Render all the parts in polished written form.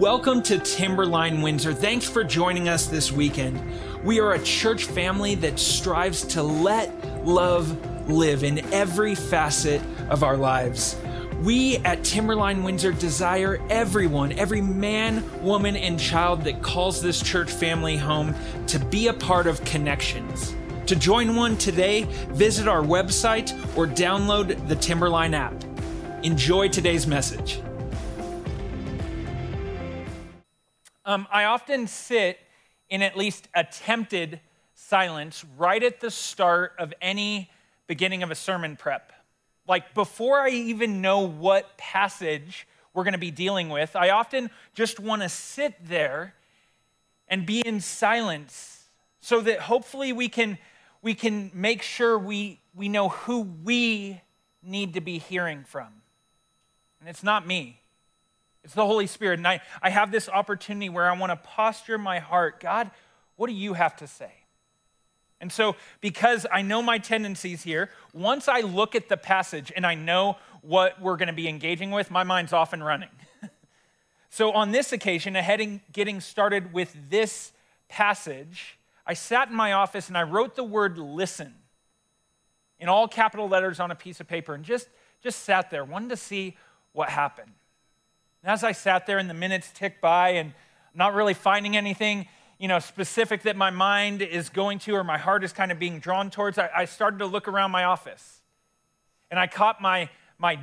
Welcome to Timberline Windsor. Thanks for joining us this weekend. We are a church family that strives to let love live in every facet of our lives. We at Timberline Windsor desire everyone, every man, woman, and child that calls this church family home to be a part of Connections. To join one today, visit our website or download the Timberline app. Enjoy today's message. I often sit in at least attempted silence right at the start of any beginning of a sermon prep. Like before I even know what passage we're going to be dealing with, I often just want to sit there and be in silence so that hopefully we can make sure we know who we need to be hearing from. And it's not me. It's the Holy Spirit, and I have this opportunity where I want to posture my heart. God, what do you have to say? And so, because I know my tendencies here, once I look at the passage and I know what we're going to be engaging with, my mind's off and running. So on this occasion, ahead and getting started with this passage, I sat in my office and I wrote the word listen in all capital letters on a piece of paper and just sat there, wanted to see what happened. And as I sat there and the minutes ticked by and not really finding anything, specific that my mind is going to or my heart is kind of being drawn towards, I started to look around my office. And I caught my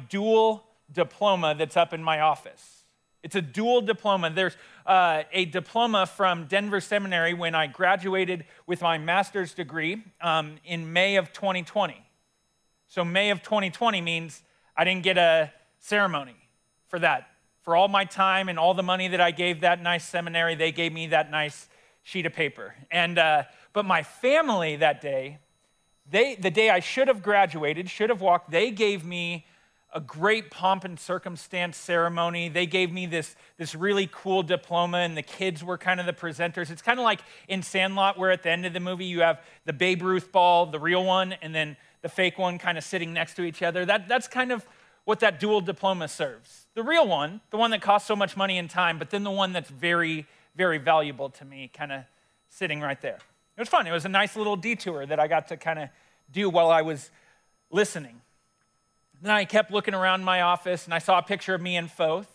dual diploma that's up in my office. It's a dual diploma. There's a diploma from Denver Seminary when I graduated with my master's degree in May of 2020. So May of 2020 means I didn't get a ceremony for that. For all my time and all the money that I gave that nice seminary, they gave me that nice sheet of paper. And but my family that day, the day I should have graduated, should have walked, they gave me a great pomp and circumstance ceremony. They gave me this really cool diploma, and the kids were kind of the presenters. It's kind of like in Sandlot, where at the end of the movie you have the Babe Ruth ball, the real one, and then the fake one kind of sitting next to each other. That's kind of what that dual diploma serves. The real one, the one that costs so much money and time, but then the one that's very, very valuable to me, kind of sitting right there. It was fun. It was a nice little detour that I got to kind of do while I was listening. Then I kept looking around my office, and I saw a picture of me and Foth.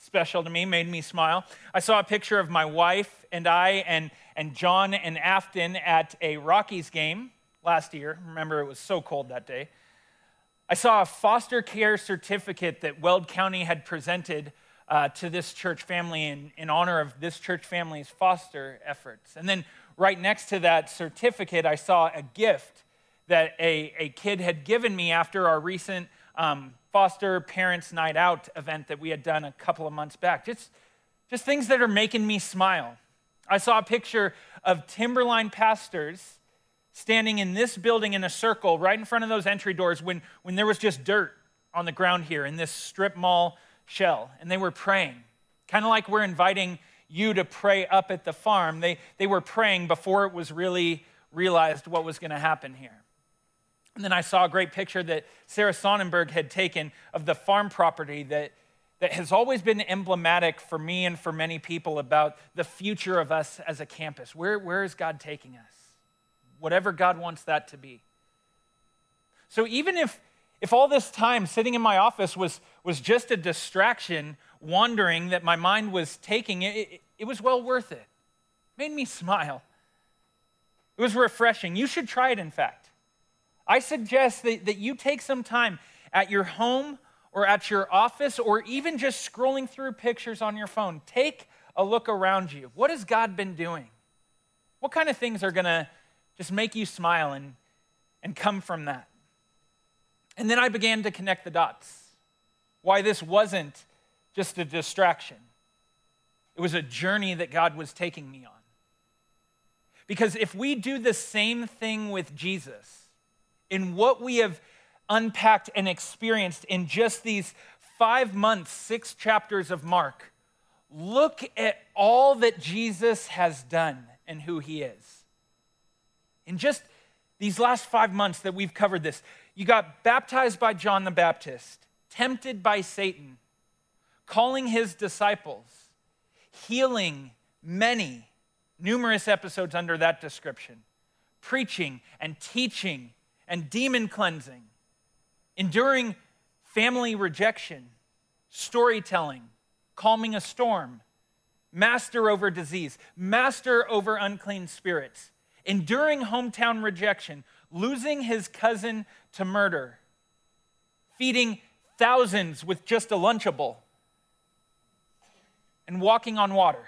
Special to me, made me smile. I saw a picture of my wife and I and John and Afton at a Rockies game last year. Remember, it was so cold that day. I saw a foster care certificate that Weld County had presented to this church family in honor of this church family's foster efforts. And then right next to that certificate, I saw a gift that a kid had given me after our recent foster parents night out event that we had done a couple of months back. Just things that are making me smile. I saw a picture of Timberline pastors standing in this building in a circle right in front of those entry doors when there was just dirt on the ground here in this strip mall shell. And they were praying, kind of like we're inviting you to pray up at the farm. They were praying before it was really realized what was going to happen here. And then I saw a great picture that Sarah Sonnenberg had taken of the farm property that has always been emblematic for me and for many people about the future of us as a campus. Where is God taking us? Whatever God wants that to be. So even if all this time sitting in my office was just a distraction, wandering that my mind was taking, it was well worth it. It made me smile. It was refreshing. You should try it, in fact. I suggest that you take some time at your home or at your office or even just scrolling through pictures on your phone. Take a look around you. What has God been doing? What kind of things are going to just make you smile and come from that? And then I began to connect the dots. Why this wasn't just a distraction. It was a journey that God was taking me on. Because if we do the same thing with Jesus, in what we have unpacked and experienced in just these 5 months, 6 chapters of Mark, look at all that Jesus has done and who he is. In just these last 5 months that we've covered this, you got baptized by John the Baptist, tempted by Satan, calling his disciples, healing many, numerous episodes under that description, preaching and teaching and demon cleansing, enduring family rejection, storytelling, calming a storm, master over disease, master over unclean spirits, enduring hometown rejection, losing his cousin to murder, feeding thousands with just a Lunchable, and walking on water.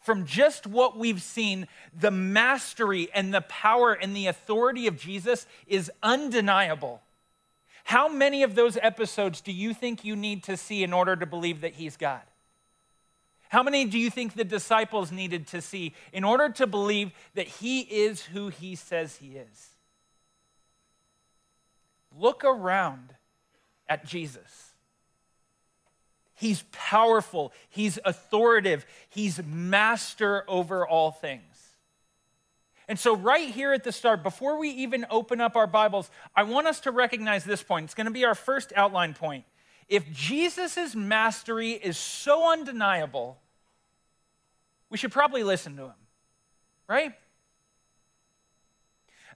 From just what we've seen, the mastery and the power and the authority of Jesus is undeniable. How many of those episodes do you think you need to see in order to believe that he's God? How many do you think the disciples needed to see in order to believe that he is who he says he is? Look around at Jesus. He's powerful, he's authoritative, he's master over all things. And so right here at the start, before we even open up our Bibles, I want us to recognize this point. It's going to be our first outline point. If Jesus' mastery is so undeniable, we should probably listen to him, right?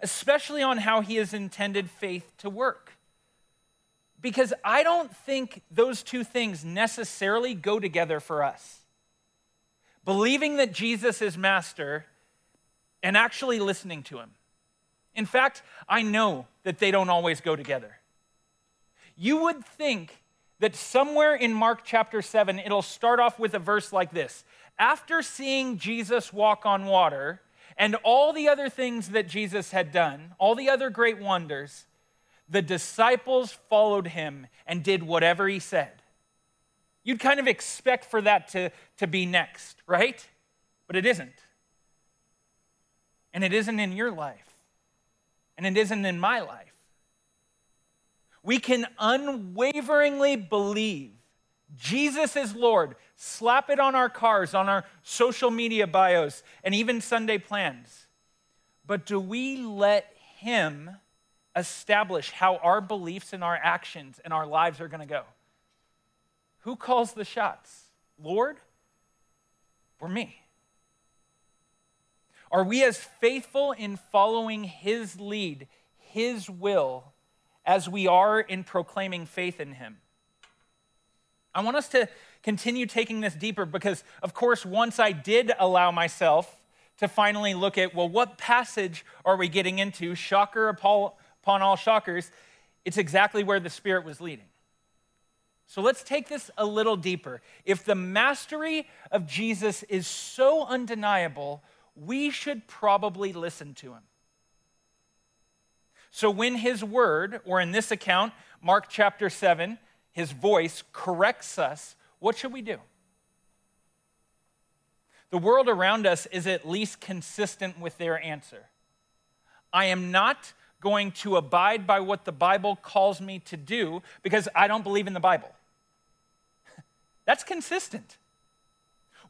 Especially on how he has intended faith to work. Because I don't think those two things necessarily go together for us. Believing that Jesus is master and actually listening to him. In fact, I know that they don't always go together. You would think that somewhere in Mark chapter 7, it'll start off with a verse like this. After seeing Jesus walk on water and all the other things that Jesus had done, all the other great wonders, the disciples followed him and did whatever he said. You'd kind of expect for that to be next, right? But it isn't. And it isn't in your life. And it isn't in my life. We can unwaveringly believe Jesus is Lord, slap it on our cars, on our social media bios, and even Sunday plans. But do we let him establish how our beliefs and our actions and our lives are going to go? Who calls the shots? Lord or me? Are we as faithful in following his lead, his will, as we are in proclaiming faith in him? I want us to continue taking this deeper because, of course, once I did allow myself to finally look at, well, what passage are we getting into? Shocker upon all shockers, it's exactly where the Spirit was leading. So let's take this a little deeper. If the mastery of Jesus is so undeniable, we should probably listen to him. So when his word, or in this account, Mark chapter 7, his voice corrects us, what should we do? The world around us is at least consistent with their answer. I am not going to abide by what the Bible calls me to do because I don't believe in the Bible. That's consistent.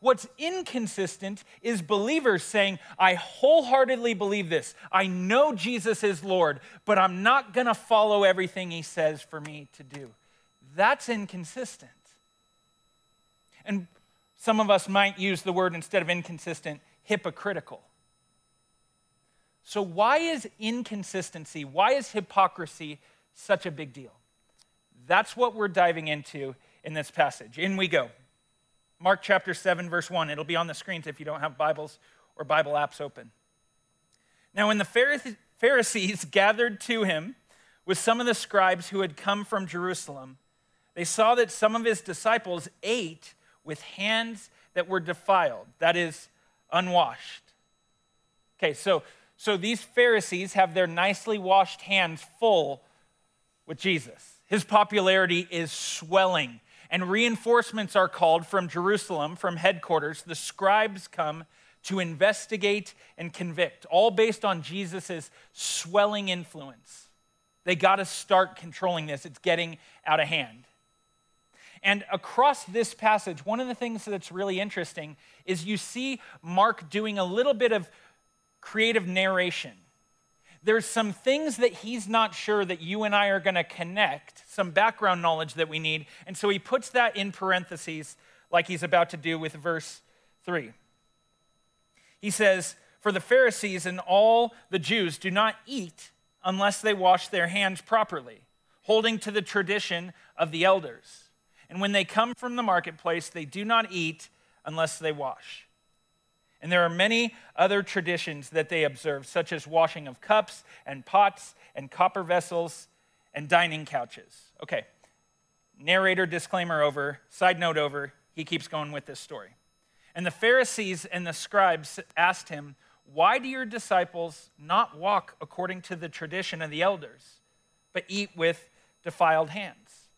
What's inconsistent is believers saying, I wholeheartedly believe this. I know Jesus is Lord, but I'm not going to follow everything he says for me to do. That's inconsistent. And some of us might use the word, instead of inconsistent, hypocritical. So why is inconsistency, why is hypocrisy such a big deal? That's what we're diving into in this passage. In we go. Mark chapter 7, verse 1. It'll be on the screens if you don't have Bibles or Bible apps open. Now, when the Pharisees gathered to him with some of the scribes who had come from Jerusalem, they saw that some of his disciples ate with hands that were defiled, that is, unwashed. Okay, so these Pharisees have their nicely washed hands full with Jesus. His popularity is swelling. And reinforcements are called from Jerusalem, from headquarters. The scribes come to investigate and convict, all based on Jesus' swelling influence. They got to start controlling this. It's getting out of hand. And across this passage, one of the things that's really interesting is you see Mark doing a little bit of creative narration. there's some things that he's not sure that you and I are going to connect, some background knowledge that we need. And so he puts that in parentheses like he's about to do with verse 3. He says, "For the Pharisees and all the Jews do not eat unless they wash their hands properly, holding to the tradition of the elders. And when they come from the marketplace, they do not eat unless they wash. And there are many other traditions that they observe, such as washing of cups and pots and copper vessels and dining couches." Okay, narrator disclaimer over, side note over, he keeps going with this story. "And the Pharisees and the scribes asked him, 'Why do your disciples not walk according to the tradition of the elders, but eat with defiled hands?'"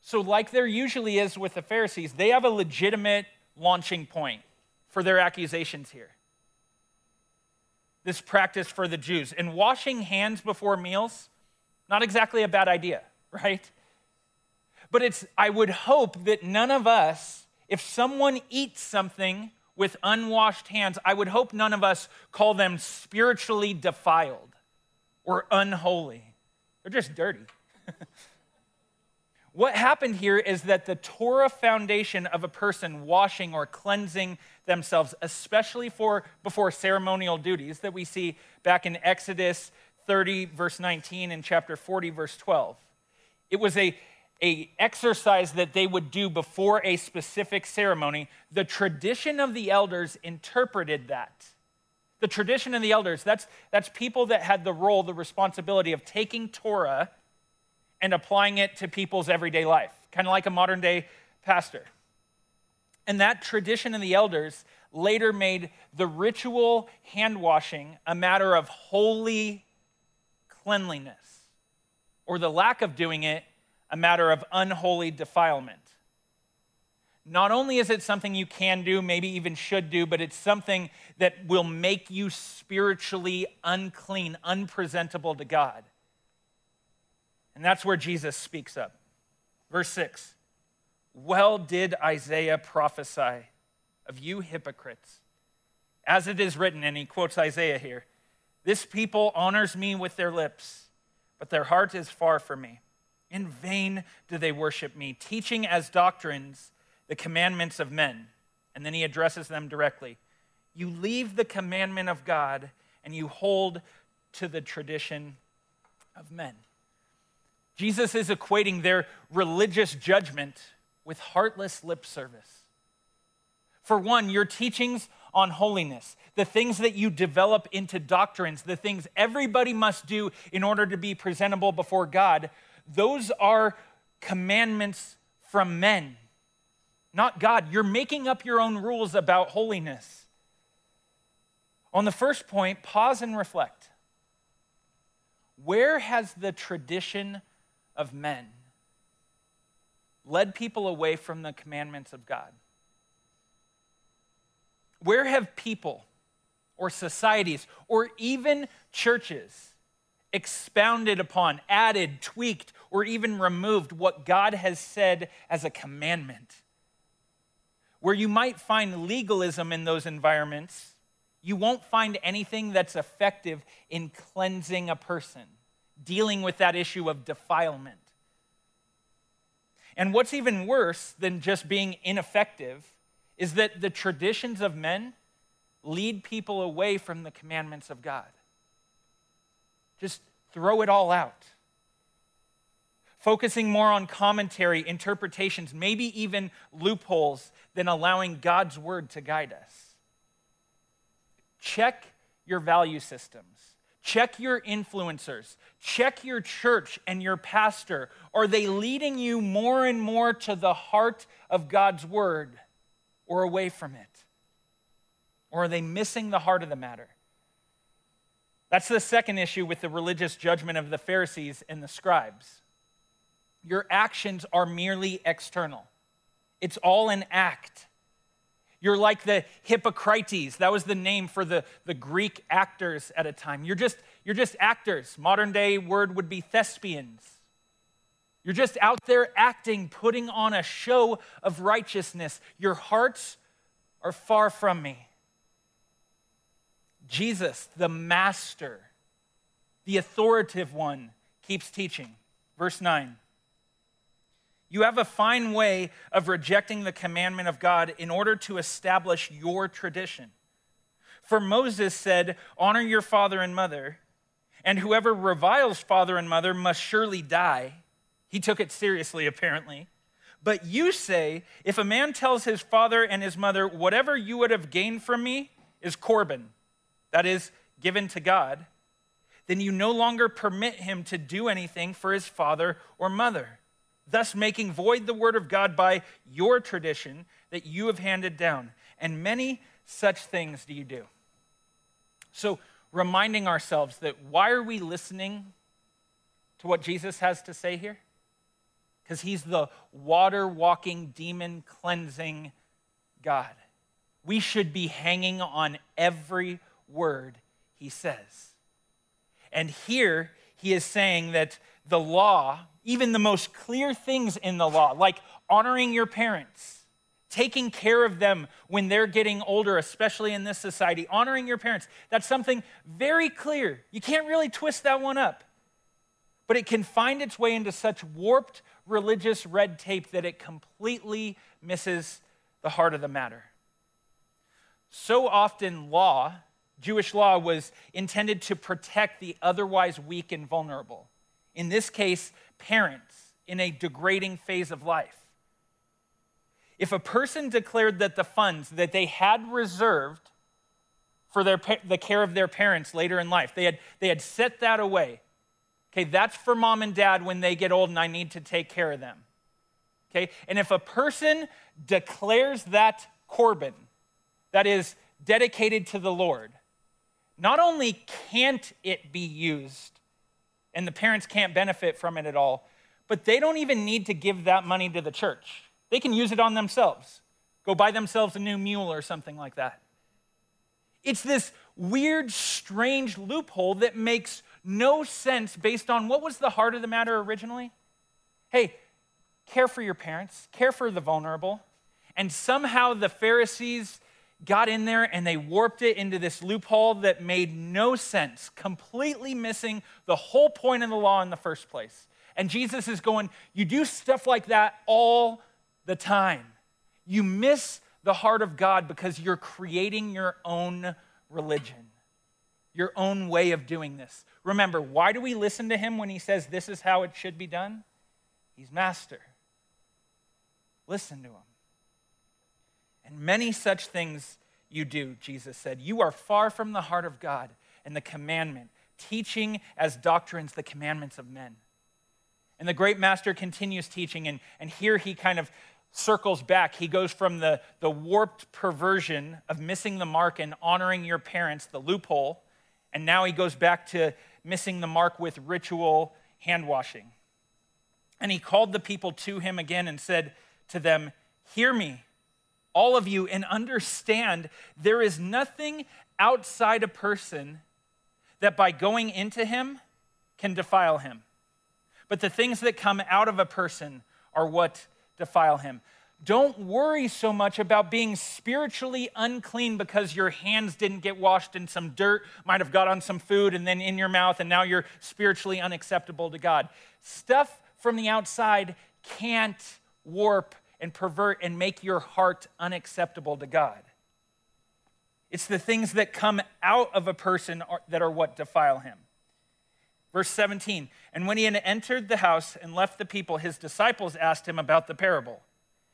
So like there usually is with the Pharisees, they have a legitimate launching point for their accusations here. This practice for the Jews. And washing hands before meals, not exactly a bad idea, right? But I would hope that none of us, if someone eats something with unwashed hands, I would hope none of us call them spiritually defiled or unholy. They're just dirty. What happened here is that the Torah foundation of a person washing or cleansing themselves, especially before ceremonial duties that we see back in Exodus 30, verse 19, and chapter 40, verse 12. It was a exercise that they would do before a specific ceremony. The tradition of the elders interpreted that. The tradition of the elders, that's people that had the role, the responsibility of taking Torah and applying it to people's everyday life, kind of like a modern day pastor. And that tradition of the elders later made the ritual hand washing a matter of holy cleanliness, or the lack of doing it, a matter of unholy defilement. Not only is it something you can do, maybe even should do, but it's something that will make you spiritually unclean, unpresentable to God. And that's where Jesus speaks up. Verse 6, "Well did Isaiah prophesy of you hypocrites, as it is written," and he quotes Isaiah here, "'This people honors me with their lips, but their heart is far from me. In vain do they worship me, teaching as doctrines the commandments of men.'" And then he addresses them directly. "You leave the commandment of God and you hold to the tradition of men." Jesus is equating their religious judgment with heartless lip service. For one, your teachings on holiness, the things that you develop into doctrines, the things everybody must do in order to be presentable before God, those are commandments from men, not God. You're making up your own rules about holiness. On the first point, pause and reflect. Where has the tradition of men led people away from the commandments of God? Where have people or societies or even churches expounded upon, added, tweaked, or even removed what God has said as a commandment? Where you might find legalism in those environments, you won't find anything that's effective in cleansing a person, dealing with that issue of defilement. And what's even worse than just being ineffective is that the traditions of men lead people away from the commandments of God. Just throw it all out. Focusing more on commentary, interpretations, maybe even loopholes than allowing God's word to guide us. Check your value systems. Check your influencers. Check your church and your pastor. Are they leading you more and more to the heart of God's word or away from it? Or are they missing the heart of the matter? That's the second issue with the religious judgment of the Pharisees and the scribes. Your actions are merely external. It's all an act. You're like the Hippocrates. That was the name for the Greek actors at a time. You're just actors. Modern day word would be thespians. You're just out there acting, putting on a show of righteousness. Your hearts are far from me. Jesus, the master the authoritative one, keeps teaching. Verse 9. You have a fine way of rejecting the commandment of God in order to establish your tradition. For Moses said, honor your father and mother, and whoever reviles father and mother must surely die. He took it seriously, apparently. But you say, if a man tells his father and his mother, whatever you would have gained from me is Corban, that is, given to God, then you no longer permit him to do anything for his father or mother, thus making void the word of God by your tradition that you have handed down. And many such things do you do. So reminding ourselves that why are we listening to what Jesus has to say here? Because he's the water-walking, demon-cleansing God. We should be hanging on every word he says. And here he is saying that the law, even the most clear things in the law, like honoring your parents, taking care of them when they're getting older, especially in this society, honoring your parents, that's something very clear. You can't really twist that one up. But it can find its way into such warped religious red tape that it completely misses the heart of the matter. So often law, Jewish law, was intended to protect the otherwise weak and vulnerable. In this case, parents in a degrading phase of life. If a person declared that the funds that they had reserved for the care of their parents later in life, they had set that away. Okay, that's for mom and dad when they get old and I need to take care of them. Okay, and if a person declares that Corban, that is dedicated to the Lord, not only can't it be used and the parents can't benefit from it at all, but they don't even need to give that money to the church. They can use it on themselves. Go buy themselves a new mule or something like that. It's this weird, strange loophole that makes no sense based on what was the heart of the matter originally. Hey, care for your parents, care for the vulnerable. And somehow the Pharisees got in there and they warped it into this loophole that made no sense, completely missing the whole point of the law in the first place. And Jesus is going, you do stuff like that all the time. You miss the heart of God because you're creating your own religion, your own way of doing this. Remember, why do we listen to him when he says this is how it should be done? He's master. Listen to him. And many such things you do, Jesus said. You are far from the heart of God and the commandment, teaching as doctrines the commandments of men. And the great master continues teaching, and here he kind of circles back. He goes from the warped perversion of missing the mark and honoring your parents, the loophole, and now he goes back to missing the mark with ritual hand washing. And he called the people to him again and said to them, hear me, all of you, and understand there is nothing outside a person that by going into him can defile him. But the things that come out of a person are what defile him. Don't worry so much about being spiritually unclean because your hands didn't get washed and some dirt might have got on some food and then in your mouth and now you're spiritually unacceptable to God. Stuff from the outside can't warp and pervert and make your heart unacceptable to God. It's the things that come out of a person that are what defile him. Verse 17, and when he had entered the house and left the people, his disciples asked him about the parable.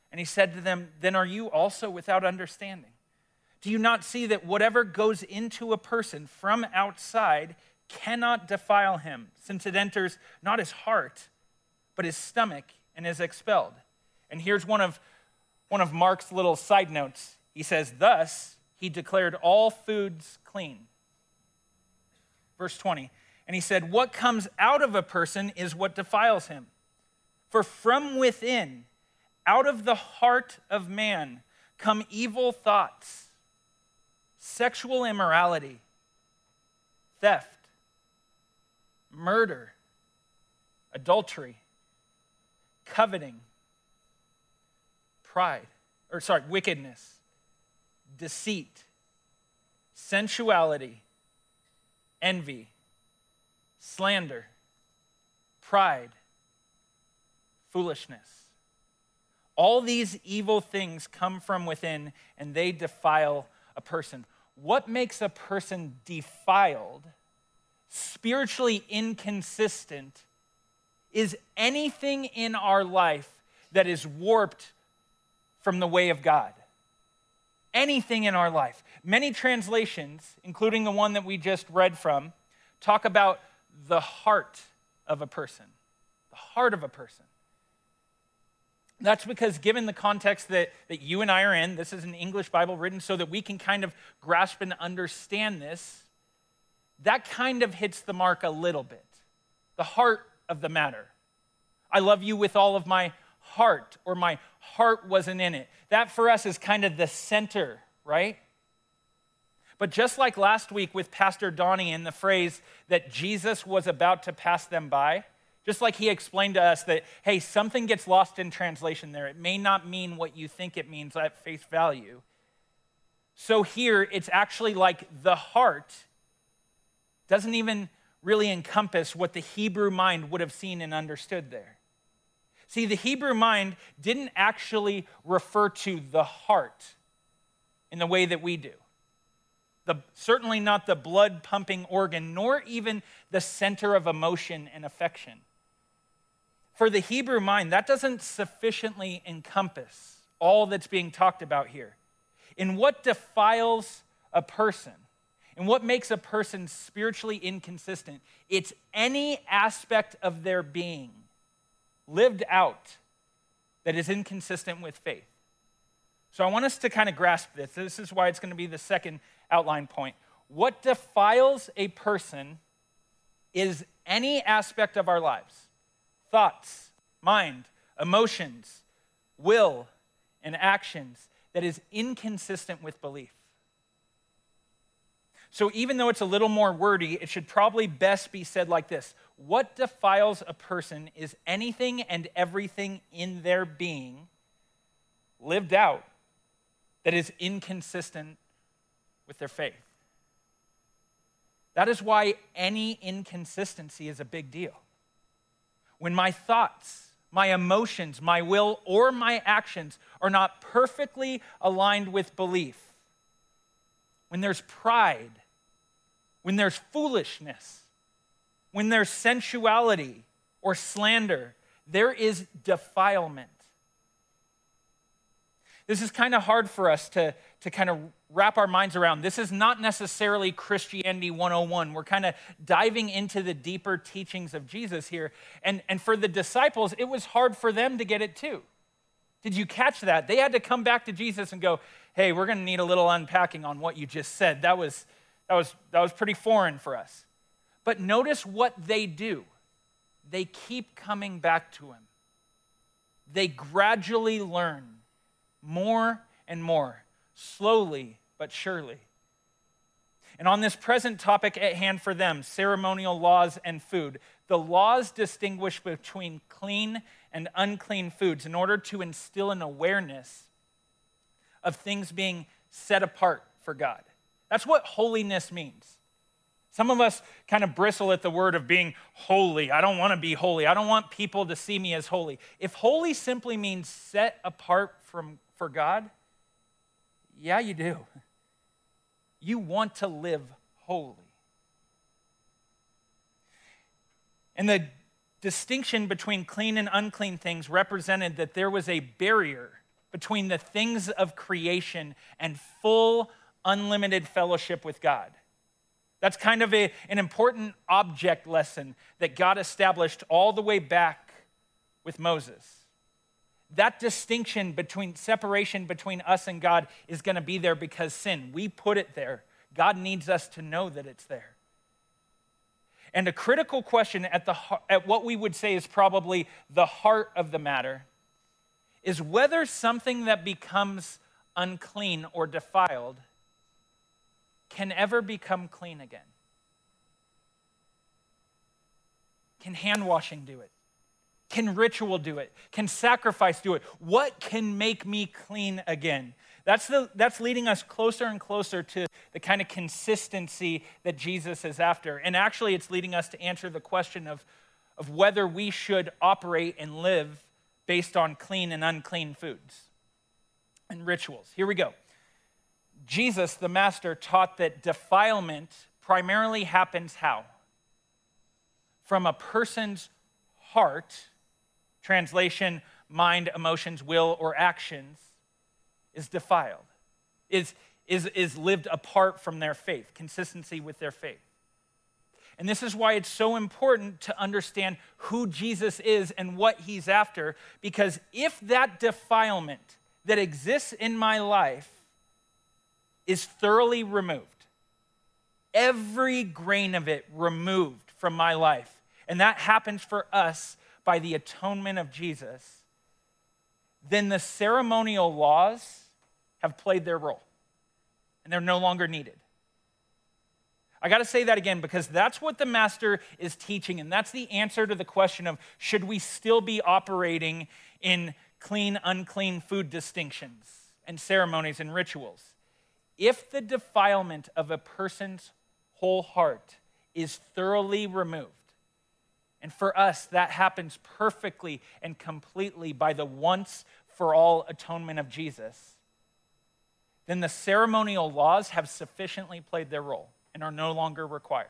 And he said to them, then are you also without understanding? Do you not see that whatever goes into a person from outside cannot defile him, since it enters not his heart, but his stomach and is expelled? And here's one of Mark's little side notes. He says, thus he declared all foods clean. Verse 20, and he said, what comes out of a person is what defiles him. For from within, out of the heart of man come evil thoughts, sexual immorality, theft, murder, adultery, coveting, wickedness, deceit, sensuality, envy, slander, pride, foolishness. All these evil things come from within and they defile a person. What makes a person defiled, spiritually inconsistent, is anything in our life that is warped from the way of God. Anything in our life. Many translations, including the one that we just read from, talk about the heart of a person. The heart of a person. That's because given the context that you and I are in, this is an English Bible written so that we can kind of grasp and understand this, that kind of hits the mark a little bit. The heart of the matter. I love you with all of my heart, or my heart wasn't in it. That for us is kind of the center, right? But just like last week with Pastor Donnie and the phrase that Jesus was about to pass them by, just like he explained to us that, hey, something gets lost in translation there. It may not mean what you think it means at face value. So here, it's actually like the heart doesn't even really encompass what the Hebrew mind would have seen and understood there. See, the Hebrew mind didn't actually refer to the heart in the way that we do. Certainly not the blood-pumping organ, nor even the center of emotion and affection. For the Hebrew mind, that doesn't sufficiently encompass all that's being talked about here. In what defiles a person, and what makes a person spiritually inconsistent, it's any aspect of their being lived out that is inconsistent with faith. So I want us to kind of grasp this. This is why it's going to be the second outline point. What defiles a person is any aspect of our lives. Thoughts, mind, emotions, will, and actions that is inconsistent with belief. So even though it's a little more wordy, it should probably best be said like this. What defiles a person is anything and everything in their being lived out that is inconsistent with their faith. That is why any inconsistency is a big deal. When my thoughts, my emotions, my will, or my actions are not perfectly aligned with belief, when there's pride, when there's foolishness, when there's sensuality or slander, there is defilement. This is kind of hard for us to kind of wrap our minds around. This is not necessarily Christianity 101. We're kind of diving into the deeper teachings of Jesus here. And for the disciples, it was hard for them to get it too. Did you catch that? They had to come back to Jesus and go, hey, we're going to need a little unpacking on what you just said. That was pretty foreign for us. But notice what they do. They keep coming back to him. They gradually learn more and more, slowly but surely. And on this present topic at hand for them, ceremonial laws and food, the laws distinguish between clean and unclean foods in order to instill an awareness of things being set apart for God. That's what holiness means. Some of us kind of bristle at the word of being holy. I don't want to be holy. I don't want people to see me as holy. If holy simply means set apart for God, yeah, you do. You want to live holy. And the distinction between clean and unclean things represented that there was a barrier between the things of creation and full, unlimited fellowship with God. That's kind of an important object lesson that God established all the way back with Moses. That distinction separation between us and God is going to be there because sin. We put it there. God needs us to know that it's there. And a critical question at what we would say is probably the heart of the matter is whether something that becomes unclean or defiled can ever become clean again. Can hand washing do it? Can ritual do it? Can sacrifice do it? What can make me clean again? That's leading us closer and closer to the kind of consistency that Jesus is after. And actually, it's leading us to answer the question of whether we should operate and live based on clean and unclean foods and rituals. Here we go. Jesus, the master, taught that defilement primarily happens how? From a person's heart, translation, mind, emotions, will, or actions, is defiled, is lived apart from their faith, consistency with their faith. And this is why it's so important to understand who Jesus is and what he's after, because if that defilement that exists in my life is thoroughly removed, every grain of it removed from my life, and that happens for us by the atonement of Jesus, then the ceremonial laws have played their role, and they're no longer needed. I got to say that again, because that's what the master is teaching, and that's the answer to the question of, should we still be operating in clean, unclean food distinctions and ceremonies and rituals? If the defilement of a person's whole heart is thoroughly removed, and for us, that happens perfectly and completely by the once-for-all atonement of Jesus, then the ceremonial laws have sufficiently played their role and are no longer required.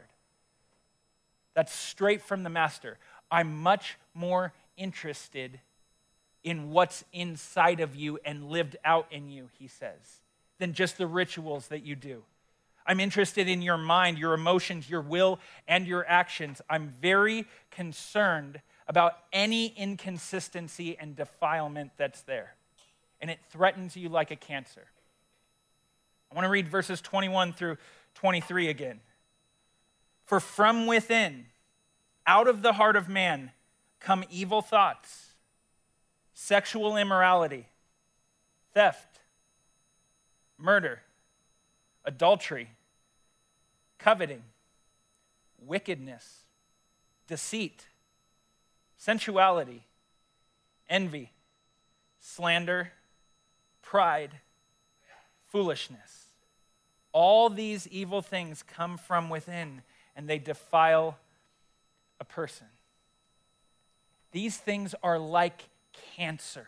That's straight from the master. I'm much more interested in what's inside of you and lived out in you, he says, than just the rituals that you do. I'm interested in your mind, your emotions, your will, and your actions. I'm very concerned about any inconsistency and defilement that's there, and it threatens you like a cancer. I want to read verses 21 through 23 again. For from within, out of the heart of man, come evil thoughts, sexual immorality, theft, murder, adultery, coveting, wickedness, deceit, sensuality, envy, slander, pride, foolishness. All these evil things come from within, and they defile a person. These things are like cancer,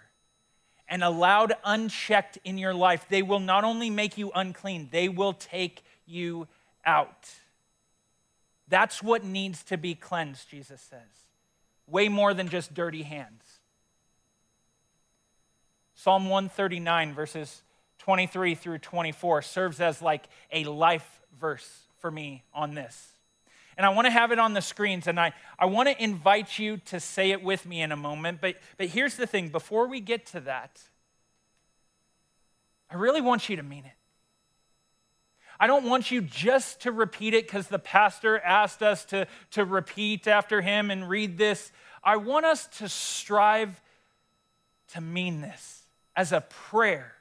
and allowed unchecked in your life, they will not only make you unclean, they will take you out. That's what needs to be cleansed, Jesus says. Way more than just dirty hands. Psalm 139, verses 23 through 24, serves as like a life verse for me on this. And I want to have it on the screens, and I want to invite you to say it with me in a moment. But here's the thing. Before we get to that, I really want you to mean it. I don't want you just to repeat it because the pastor asked us to repeat after him and read this. I want us to strive to mean this as a prayer.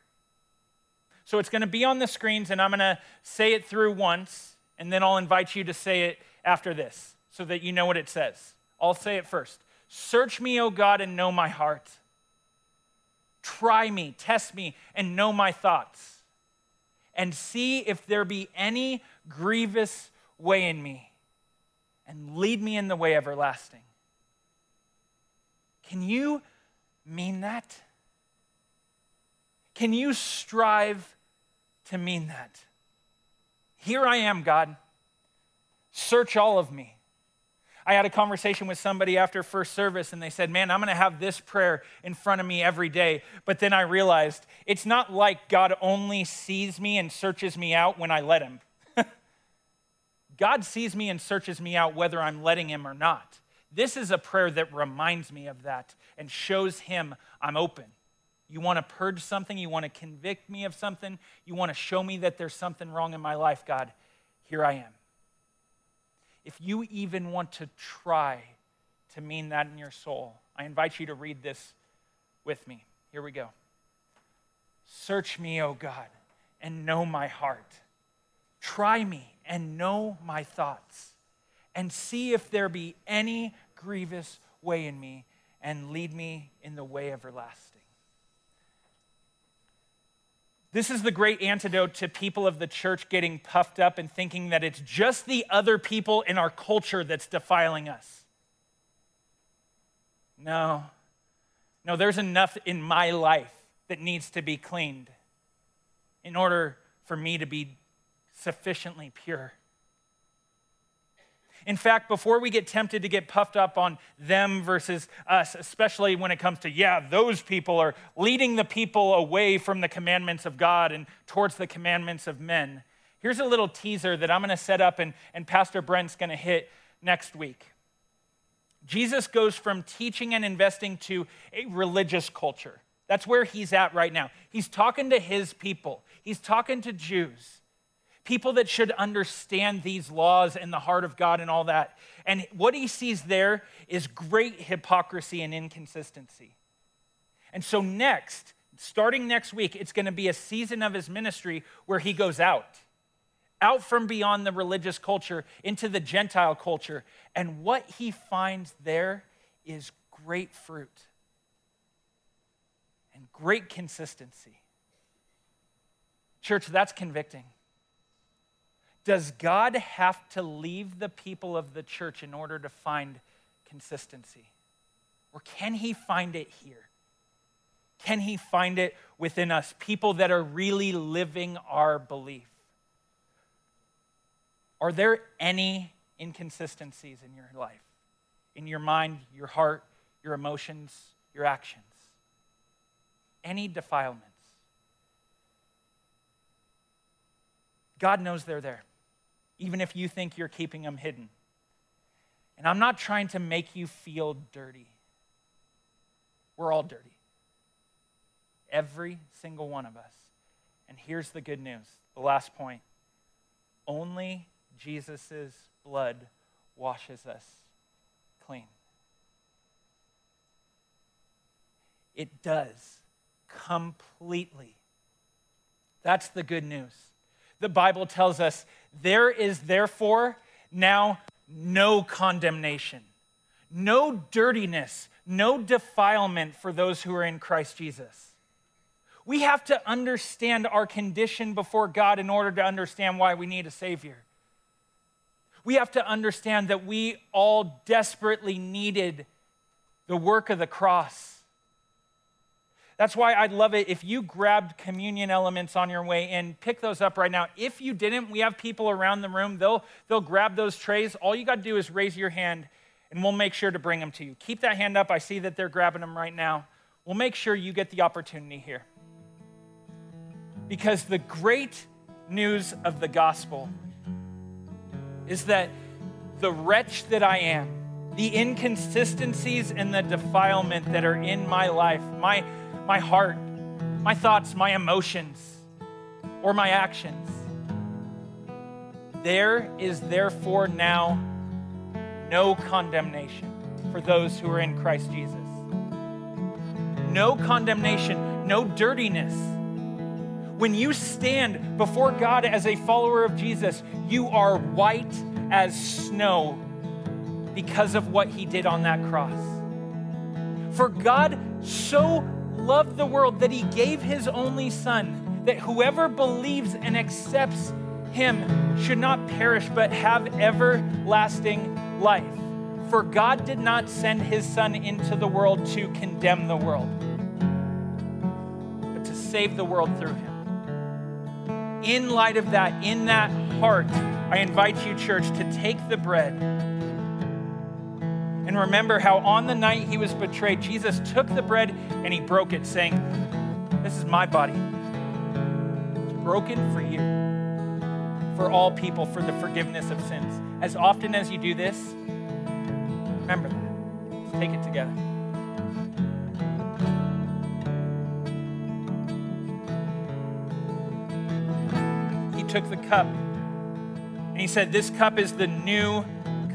So it's going to be on the screens, and I'm going to say it through once, and then I'll invite you to say it after this, so that you know what it says. I'll say it first. Search me, O God, and know my heart. Try me, test me, and know my thoughts. And see if there be any grievous way in me, and lead me in the way everlasting. Can you mean that? Can you strive to mean that? Here I am, God. Search all of me. I had a conversation with somebody after first service, and they said, man, I'm going to have this prayer in front of me every day. But then I realized it's not like God only sees me and searches me out when I let him. God sees me and searches me out whether I'm letting him or not. This is a prayer that reminds me of that and shows him I'm open. You want to purge something? You want to convict me of something? You want to show me that there's something wrong in my life, God? Here I am. If you even want to try to mean that in your soul, I invite you to read this with me. Here we go. Search me, O God, and know my heart. Try me and know my thoughts, and see if there be any grievous way in me, and lead me in the way everlasting. This is the great antidote to people of the church getting puffed up and thinking that it's just the other people in our culture that's defiling us. No, there's enough in my life that needs to be cleaned in order for me to be sufficiently pure. In fact, before we get tempted to get puffed up on them versus us, especially when it comes to, those people are leading the people away from the commandments of God and towards the commandments of men. Here's a little teaser that I'm going to set up and Pastor Brent's going to hit next week. Jesus goes from teaching and investing to a religious culture. That's where he's at right now. He's talking to his people. He's talking to Jews. People that should understand these laws and the heart of God and all that. And what he sees there is great hypocrisy and inconsistency. And so starting next week, it's going to be a season of his ministry where he goes out from beyond the religious culture into the Gentile culture. And what he finds there is great fruit and great consistency. Church, that's convicting. Does God have to leave the people of the church in order to find consistency? Or can he find it here? Can he find it within us, people that are really living our belief? Are there any inconsistencies in your life, in your mind, your heart, your emotions, your actions? Any defilements? God knows they're there, even if you think you're keeping them hidden. And I'm not trying to make you feel dirty. We're all dirty. Every single one of us. And here's the good news, the last point. Only Jesus' blood washes us clean. It does, completely. That's the good news. The Bible tells us there is therefore now no condemnation, no dirtiness, no defilement for those who are in Christ Jesus. We have to understand our condition before God in order to understand why we need a Savior. We have to understand that we all desperately needed the work of the cross. That's why I'd love it if you grabbed communion elements on your way in. Pick those up right now. If you didn't, we have people around the room. They'll grab those trays. All you got to do is raise your hand, and we'll make sure to bring them to you. Keep that hand up. I see that they're grabbing them right now. We'll make sure you get the opportunity here. Because the great news of the gospel is that the wretch that I am, the inconsistencies and the defilement that are in my life, my heart, my thoughts, my emotions, or my actions. There is therefore now no condemnation for those who are in Christ Jesus. No condemnation, no dirtiness. When you stand before God as a follower of Jesus, you are white as snow because of what he did on that cross. For God so loved the world that he gave his only son, that whoever believes and accepts him should not perish but have everlasting life. For God did not send his son into the world to condemn the world, but to save the world through him. In light of that, in that heart, I invite you, church, to take the bread and remember how on the night he was betrayed, Jesus took the bread and he broke it, saying, "This is my body. It's broken for you, for all people, for the forgiveness of sins. As often as you do this, remember that." Let's take it together. He took the cup and he said, "This cup is the new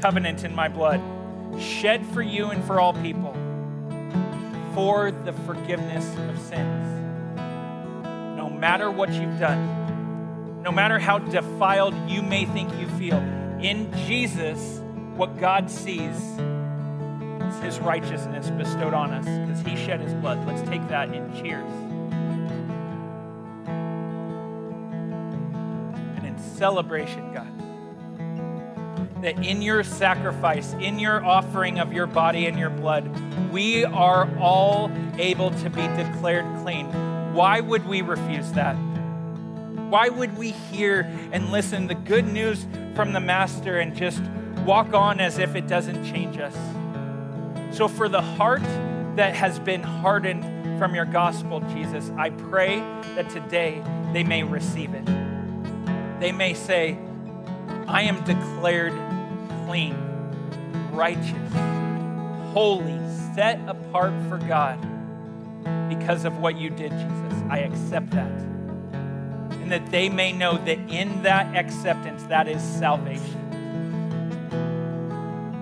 covenant in my blood, shed for you and for all people, for the forgiveness of sins." No matter what you've done, no matter how defiled you may think you feel, in Jesus, what God sees is his righteousness bestowed on us because he shed his blood. Let's take that in cheers. celebration, God, that in your sacrifice, in your offering of your body and your blood, we are all able to be declared clean. Why would we refuse that? Why would we hear and listen the good news from the Master and just walk on as if it doesn't change us? So for the heart that has been hardened from your gospel, Jesus, I pray that today they may receive it. They may say, I am declared clean, righteous, holy, set apart for God because of what you did, Jesus. I accept that. And that they may know that in that acceptance, that is salvation.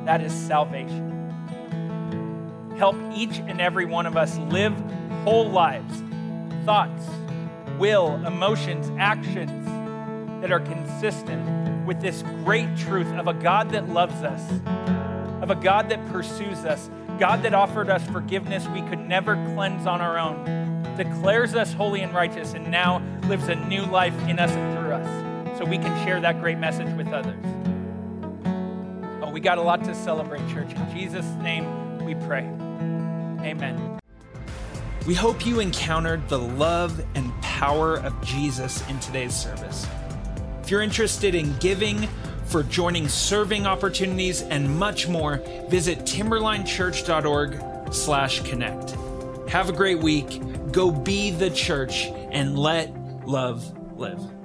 That is salvation. Help each and every one of us live whole lives, thoughts, will, emotions, actions that are consistent with this great truth of a God that loves us, of a God that pursues us, God that offered us forgiveness we could never cleanse on our own, declares us holy and righteous, and now lives a new life in us and through us so we can share that great message with others. Oh, we got a lot to celebrate, church. In Jesus' name we pray. Amen. We hope you encountered the love and power of Jesus in today's service. If you're interested in giving, for joining serving opportunities, and much more, visit timberlinechurch.org/connect. Have a great week. Go be the church and let love live.